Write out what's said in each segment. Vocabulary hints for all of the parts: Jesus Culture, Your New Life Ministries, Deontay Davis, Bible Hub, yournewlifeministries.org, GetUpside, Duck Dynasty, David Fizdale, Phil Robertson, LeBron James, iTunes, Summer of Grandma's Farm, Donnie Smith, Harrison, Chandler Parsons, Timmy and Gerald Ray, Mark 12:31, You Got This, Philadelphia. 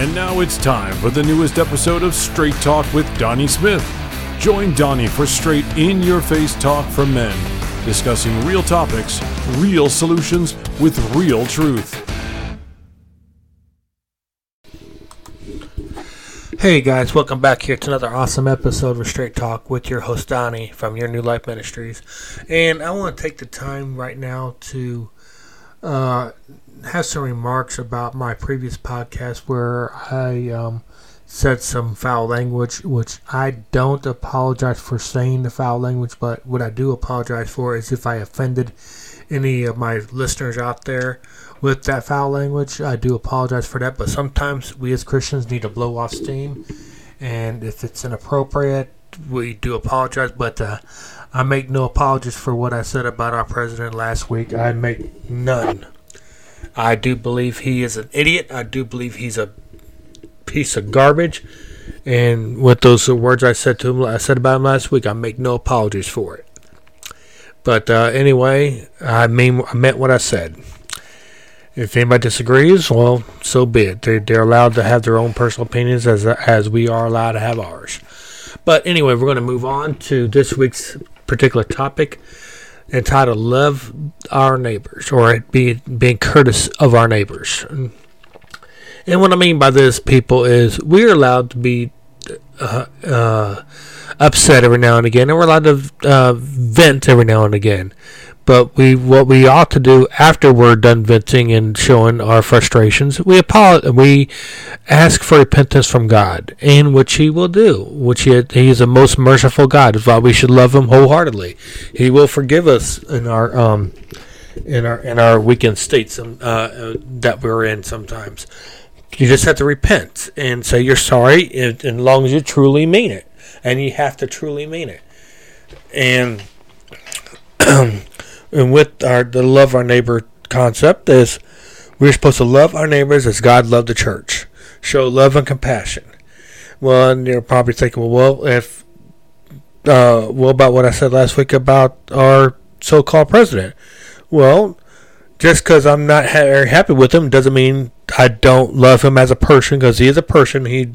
And now it's time for the newest episode of Straight Talk with Donnie Smith. Join Donnie for straight in-your-face talk from men, discussing real topics, real solutions, with real truth. Hey guys, welcome back here to another awesome episode of Straight Talk with your host Donnie from Your New Life Ministries. And I want to take the time right now to have some remarks about my previous podcast where I said some foul language, which I don't apologize for saying the foul language, but what I do apologize for is if I offended any of my listeners out there with that foul language. I do apologize for that, but sometimes we as Christians need to blow off steam, and if it's inappropriate, we do apologize. But I make no apologies for what I said about our president last week. I make none. I do believe he is an idiot. I do believe he's a piece of garbage, and with those words I said to him, I said about him last week, I make no apologies for it. But anyway, I meant what I said. If anybody disagrees, well, so be it. They're allowed to have their own personal opinions as we are allowed to have ours. But anyway, we're going to move on to this week's particular topic entitled Love Our Neighbors, or being courteous of our neighbors. And what I mean by this, people, is we're allowed to be upset every now and again, and we're allowed to vent every now and again. But what we ought to do after we're done venting and showing our frustrations, we ask for repentance from God, and which He will do. Which He is a most merciful God. That's why we should love Him wholeheartedly. He will forgive us in our weakened states that we're in sometimes. You just have to repent and say you're sorry, and as long as you truly mean it, and you have to truly mean it, and. And with the love our neighbor concept is, we're supposed to love our neighbors as God loved the church. Show love and compassion. Well, and you're probably thinking, well, if what about what I said last week about our so-called president? Well, just because I'm not very happy with him doesn't mean I don't love him as a person, because he is a person. He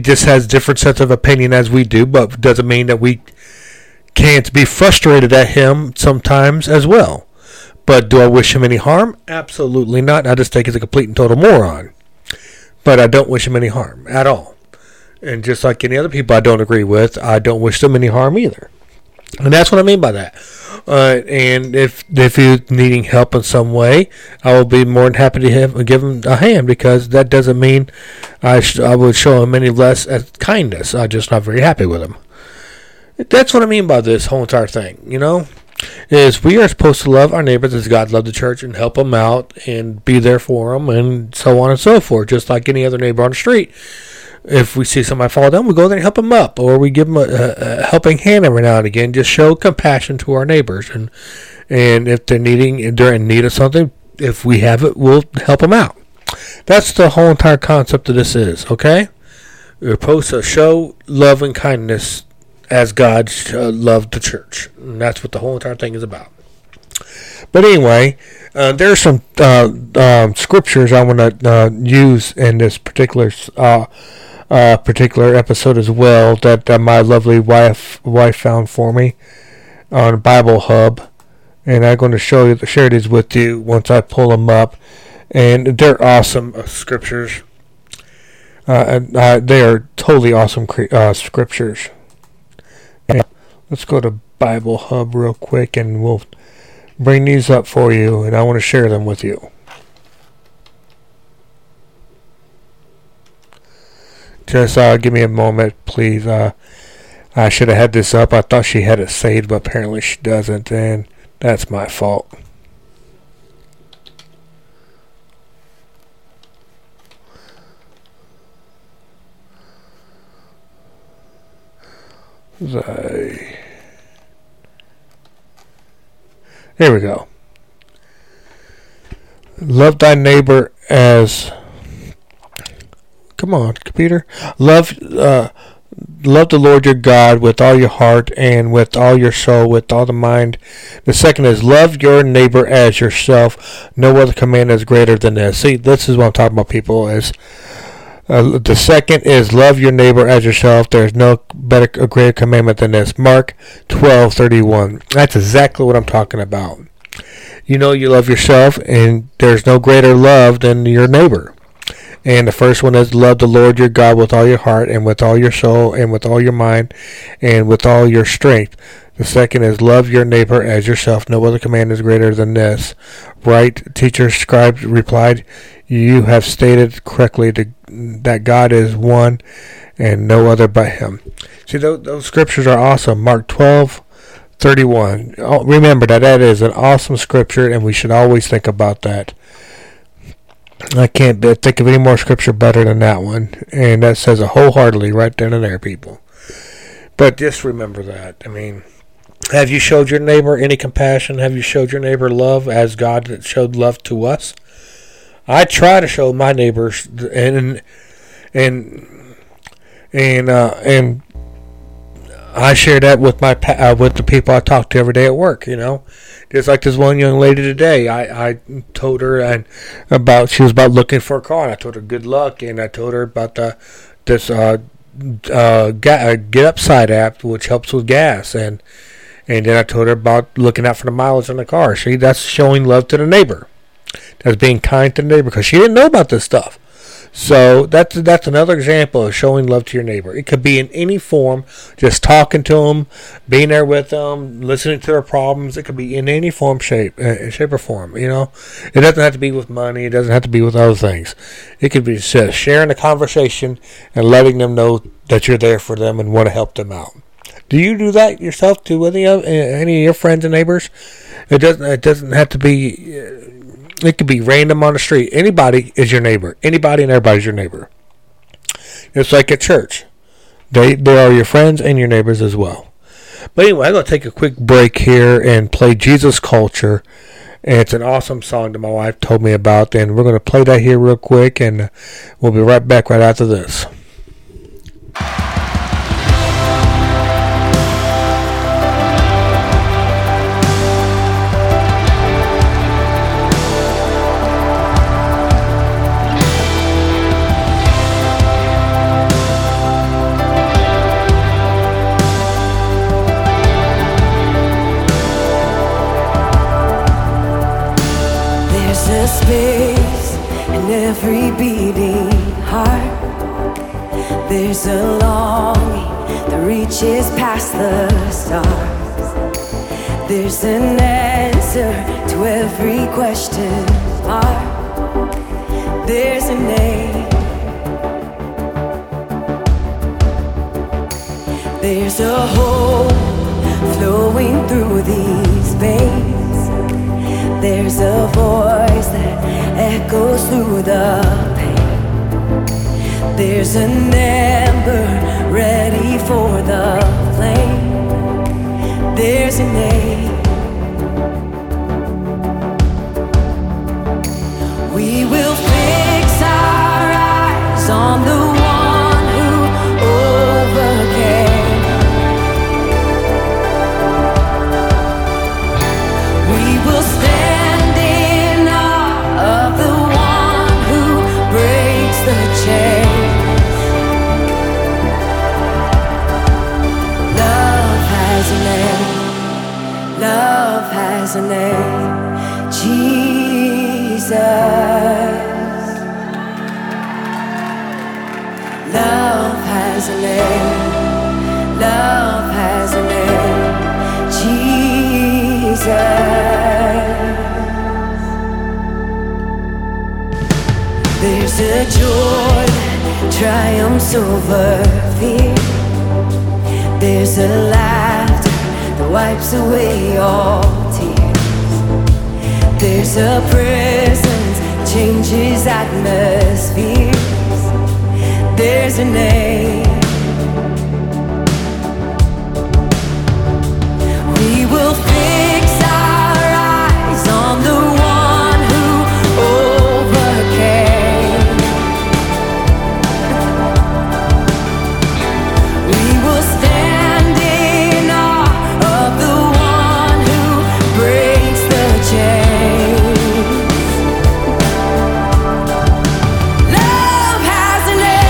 just has different sets of opinion as we do, but doesn't mean that we can't be frustrated at him sometimes as well. But do I wish him any harm? Absolutely not. I just think he's a complete and total moron. But I don't wish him any harm at all. And just like any other people I don't agree with, I don't wish them any harm either. And that's what I mean by that. And if you're needing help in some way, I will be more than happy to give him a hand, because that doesn't mean I would show him any less kindness. I'm just not very happy with him. That's what I mean by this whole entire thing, is we are supposed to love our neighbors as God loved the church and help them out and be there for them and so on and so forth, just like any other neighbor on the street. If we see somebody fall down, we go there and help them up, or we give them a helping hand every now and again. Just show compassion to our neighbors, and if they're in need of something, if we have it, we'll help them out. That's the whole entire concept of this is, okay? We're supposed to show love and kindness as God loved the church. And that's what the whole entire thing is about. But anyway, there are some scriptures I want to use in this particular episode as well, that my lovely wife found for me on Bible Hub. And I'm going to share these with you once I pull them up. And they're awesome scriptures. They are totally awesome scriptures. Let's go to Bible Hub real quick, and we'll bring these up for you, and I want to share them with you. Just give me a moment, please. I should have had this up. I thought she had it saved, but apparently she doesn't, and that's my fault. Here we go. Love thy neighbor as. Come on, computer. Love the Lord your God with all your heart and with all your soul, with all the mind. The second is love your neighbor as yourself. No other command is greater than this. See, this is what I'm talking about, people. Is The second is love your neighbor as yourself. There's no better, a greater commandment than this. Mark 12:31. That's exactly what I'm talking about. You know you love yourself, and there's no greater love than your neighbor. And the first one is love the Lord your God with all your heart and with all your soul and with all your mind and with all your strength. The second is love your neighbor as yourself. No other command is greater than this. Right, teacher, scribe replied, you have stated correctly that God is one and no other but him. See, those scriptures are awesome. Mark 12:31. Remember that is an awesome scripture, and we should always think about that. I can't think of any more scripture better than that one, and that says it wholeheartedly right then and there, people. But just remember that. I mean, have you showed your neighbor any compassion? Have you showed your neighbor love as God showed love to us? I try to show my neighbors, and I share that with my with the people I talk to every day at work. You know, just like this one young lady today. I told her about she was about looking for a car, and I told her good luck, and I told her about this GetUpside app, which helps with gas, and then I told her about looking out for the mileage on the car. See, that's showing love to the neighbor. That's being kind to the neighbor, because she didn't know about this stuff. So that's another example of showing love to your neighbor. It could be in any form, just talking to them, being there with them, listening to their problems. It could be in any form, shape or form, you know. It doesn't have to be with money. It doesn't have to be with other things. It could be just sharing a conversation and letting them know that you're there for them and want to help them out. Do you do that yourself to any of your friends and neighbors? It doesn't have to be... It could be random on the street. Anybody is your neighbor. Anybody and everybody's your neighbor. It's like at church. They are your friends and your neighbors as well. But anyway, I'm going to take a quick break here and play Jesus Culture. And it's an awesome song that my wife told me about. And we're going to play that here real quick. And we'll be right back right after this. Every beating heart, there's a longing that reaches past the stars. There's an answer to every question mark. There's a name. There's a hope flowing through these veins. There's a voice that echoes through the pain. There's an ember ready for the flame. There's a name. We will fix our eyes on the one who overcame. We will stand in awe of the one who breaks the chains. Love has a name. Love has a name. Jesus. Love has a name. Love has a name. Jesus. There's a joy that triumphs over fear. There's a laughter that wipes away all tears. There's a presence that changes atmospheres. There's a name. We will fix our eyes on the one who overcame. Love has a name.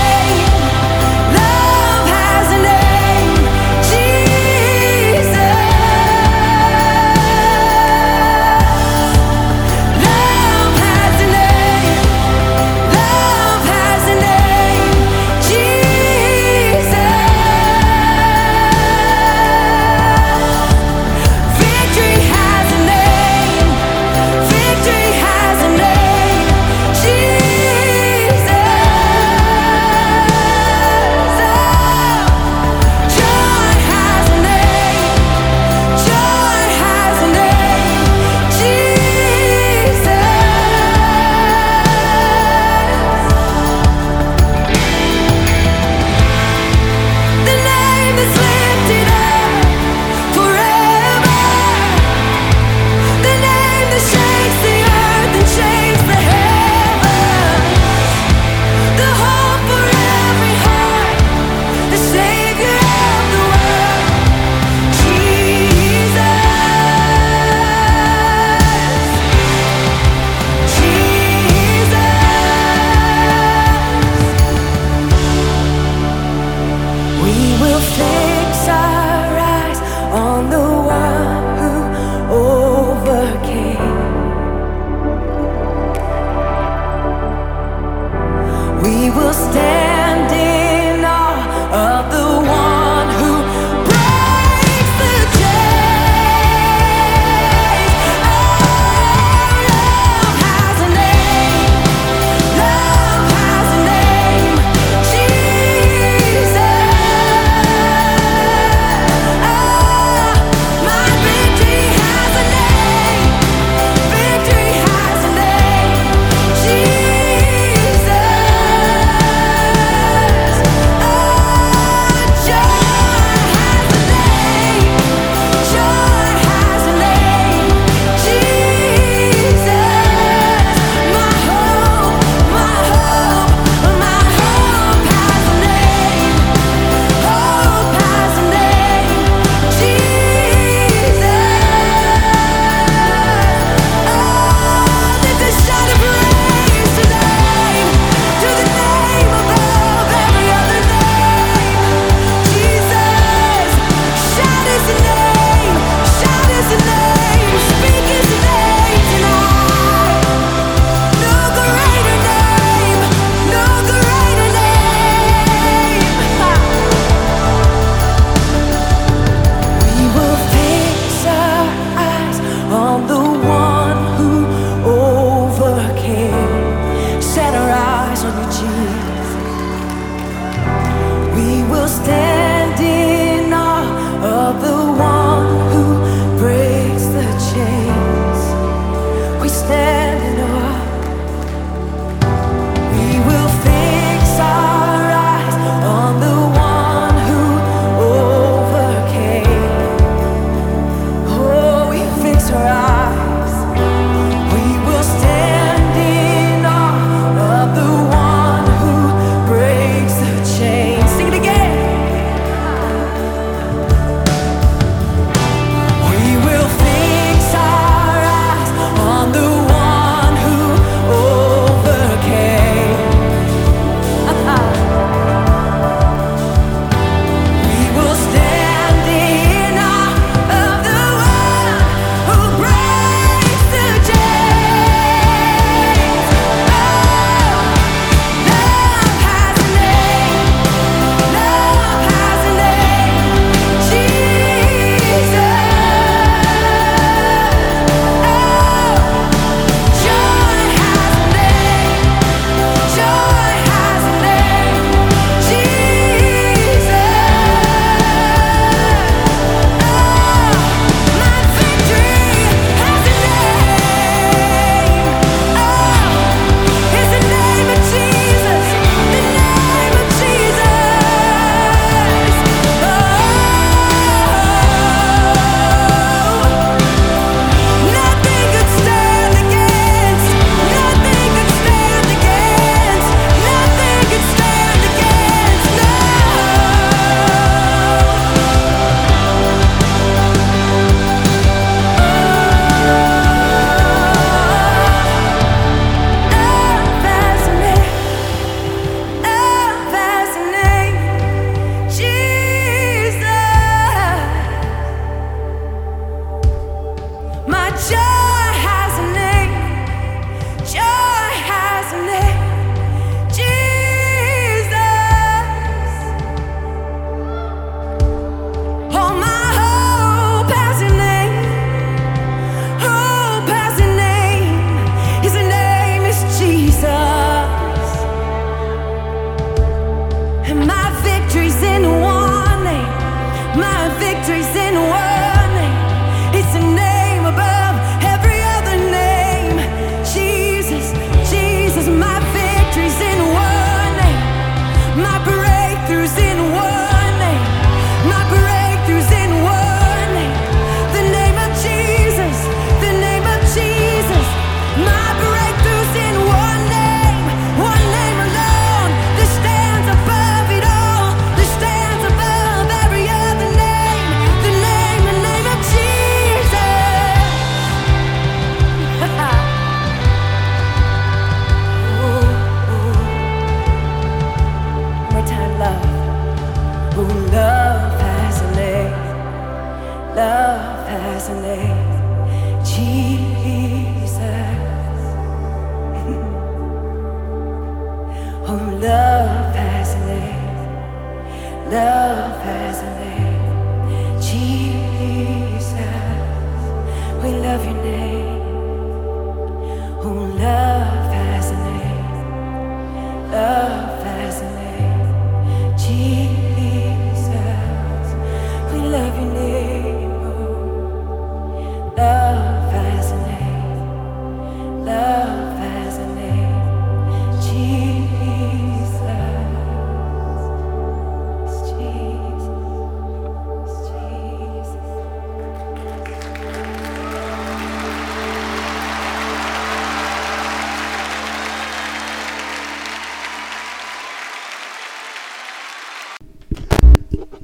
will stand in awe of the one who breaks the chains. We stand in awe. We will fix our eyes on the one who overcame. Oh, we fix our eyes.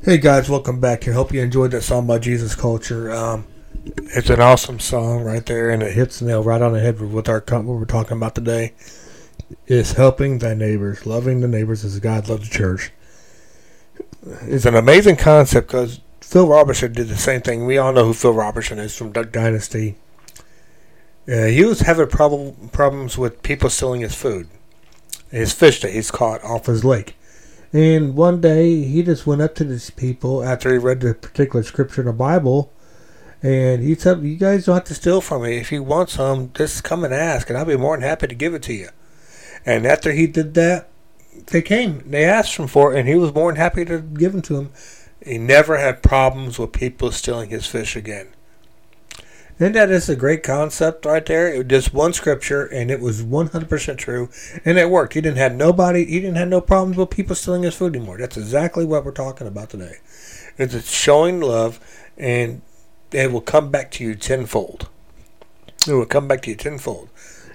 Hey guys, welcome back here. Hope you enjoyed that song by Jesus Culture. It's an awesome song right there, and it hits the nail right on the head with our what we're talking about today. It's helping thy neighbors, loving the neighbors as God loved the church. It's an amazing concept because Phil Robertson did the same thing. We all know who Phil Robertson is from Duck Dynasty. He was having problems with people stealing his food, his fish that he's caught off his lake. And one day, he just went up to these people after he read the particular scripture in the Bible. And he said, you guys don't have to steal from me. If you want some, just come and ask, and I'll be more than happy to give it to you. And after he did that, they came. They asked him for it, and he was more than happy to give them to them. He never had problems with people stealing his fish again. Isn't that just a great concept right there? It was just one scripture, and it was 100% true, and it worked. He didn't have nobody. He didn't have no problems with people stealing his food anymore. That's exactly what we're talking about today. It's showing love, and it will come back to you tenfold. It will come back to you tenfold.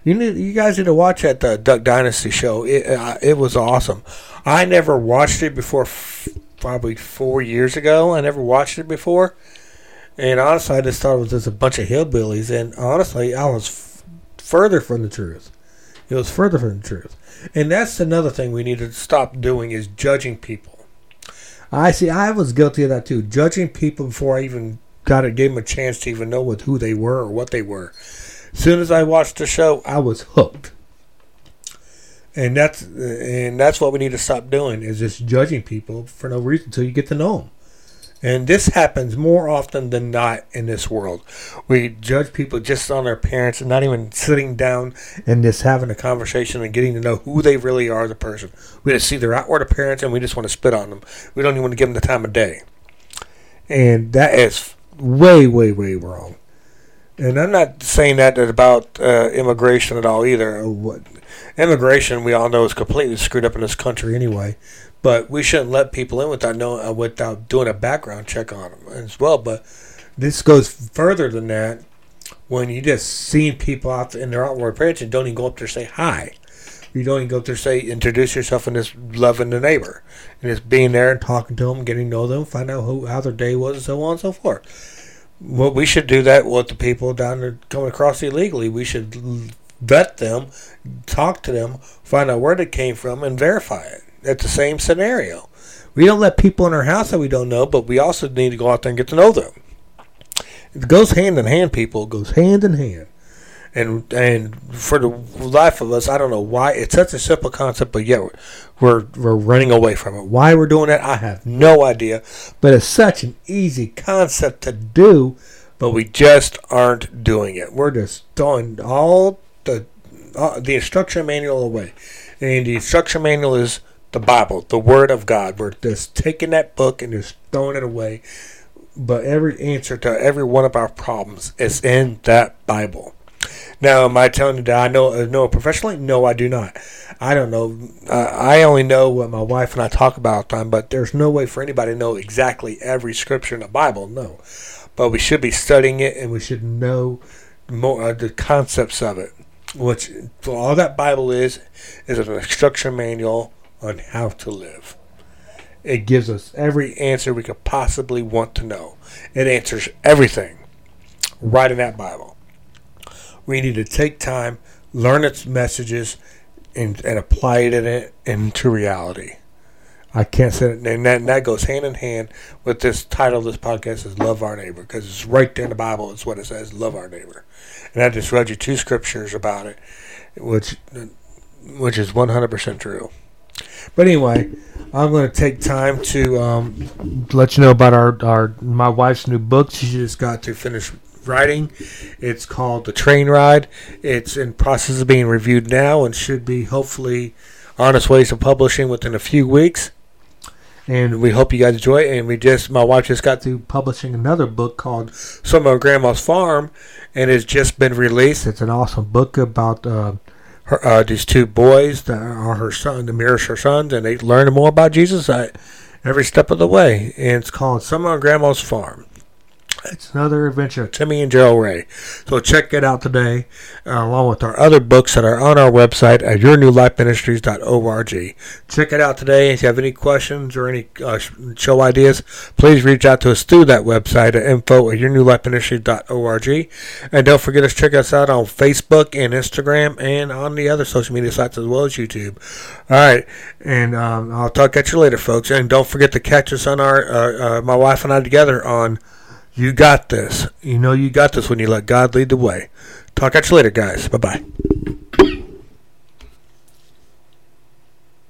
You guys need to watch that Duck Dynasty show. It was awesome. I never watched it before probably 4 years ago. I never watched it before. And honestly, I just thought it was just a bunch of hillbillies. And honestly, I was further from the truth. It was further from the truth. And that's another thing we need to stop doing is judging people. I was guilty of that too. Judging people before I even gave them a chance to even know who they were or what they were. As soon as I watched the show, I was hooked. And that's what we need to stop doing is just judging people for no reason until you get to know them. And this happens more often than not in this world. We judge people just on their appearance and not even sitting down and just having a conversation and getting to know who they really are as a person. We just see their outward appearance and we just want to spit on them. We don't even want to give them the time of day. And that is way, way, way wrong. And I'm not saying that about immigration at all either. Immigration, we all know, is completely screwed up in this country anyway. But we shouldn't let people in without doing a background check on them as well. But this goes further than that. When you just see people out in their outward appearance and don't even go up there and say hi. You don't even go up there and say, introduce yourself and just loving the neighbor. And just being there and talking to them, getting to know them, find out how their day was, and so on and so forth. Well, we should do that with the people down there coming across illegally. We should vet them, talk to them, find out where they came from, and verify it. It's the same scenario. We don't let people in our house that we don't know, but we also need to go out there and get to know them. It goes hand in hand, people. It goes hand in hand. And for the life of us, I don't know why. It's such a simple concept, but yet we're running away from it. Why we're doing that, I have no idea. But it's such an easy concept to do, but we just aren't doing it. We're just throwing all the instruction manual away. And the instruction manual is the Bible, the Word of God. We're just taking that book and just throwing it away. But every answer to every one of our problems is in that Bible. Now, am I telling you that I know it professionally? No, I do not. I don't know. I only know what my wife and I talk about all the time, but there's no way for anybody to know exactly every scripture in the Bible. No. But we should be studying it, and we should know more the concepts of it, which all that Bible is an instruction manual on how to live. It gives us every answer we could possibly want to know. It answers everything right in that Bible. We need to take time, learn its messages, and apply it into reality. I can't say it, and that goes hand in hand with this title of this podcast is Love Our Neighbor, because it's right there in the Bible. It's what it says, love our neighbor. And I just read you two scriptures about it, which is 100% true. But anyway, I'm going to take time to let you know about my wife's new book. She just got to finish writing. It's called The Train Ride. It's in process of being reviewed now and should be hopefully on its way to publishing within a few weeks. And we hope you guys enjoy it. And my wife just got through publishing another book called Summer of Grandma's Farm, and it's just been released. It's an awesome book about these two boys that are her son, that mirrors her sons, and they learn more about Jesus every step of the way. And it's called Summer on Grandma's Farm. It's another adventure of Timmy and Gerald Ray. So check it out today, along with our other books that are on our website at yournewlifeministries.org. Check it out today. If you have any questions or any show ideas, please reach out to us through that website at info@yournewlifeministries.org. And don't forget to check us out on Facebook and Instagram and on the other social media sites as well as YouTube. All right, and I'll talk at you later, folks. And don't forget to catch us on our my wife and I together on You Got This. You know you got this when you let God lead the way. Talk at you later, guys. Bye-bye.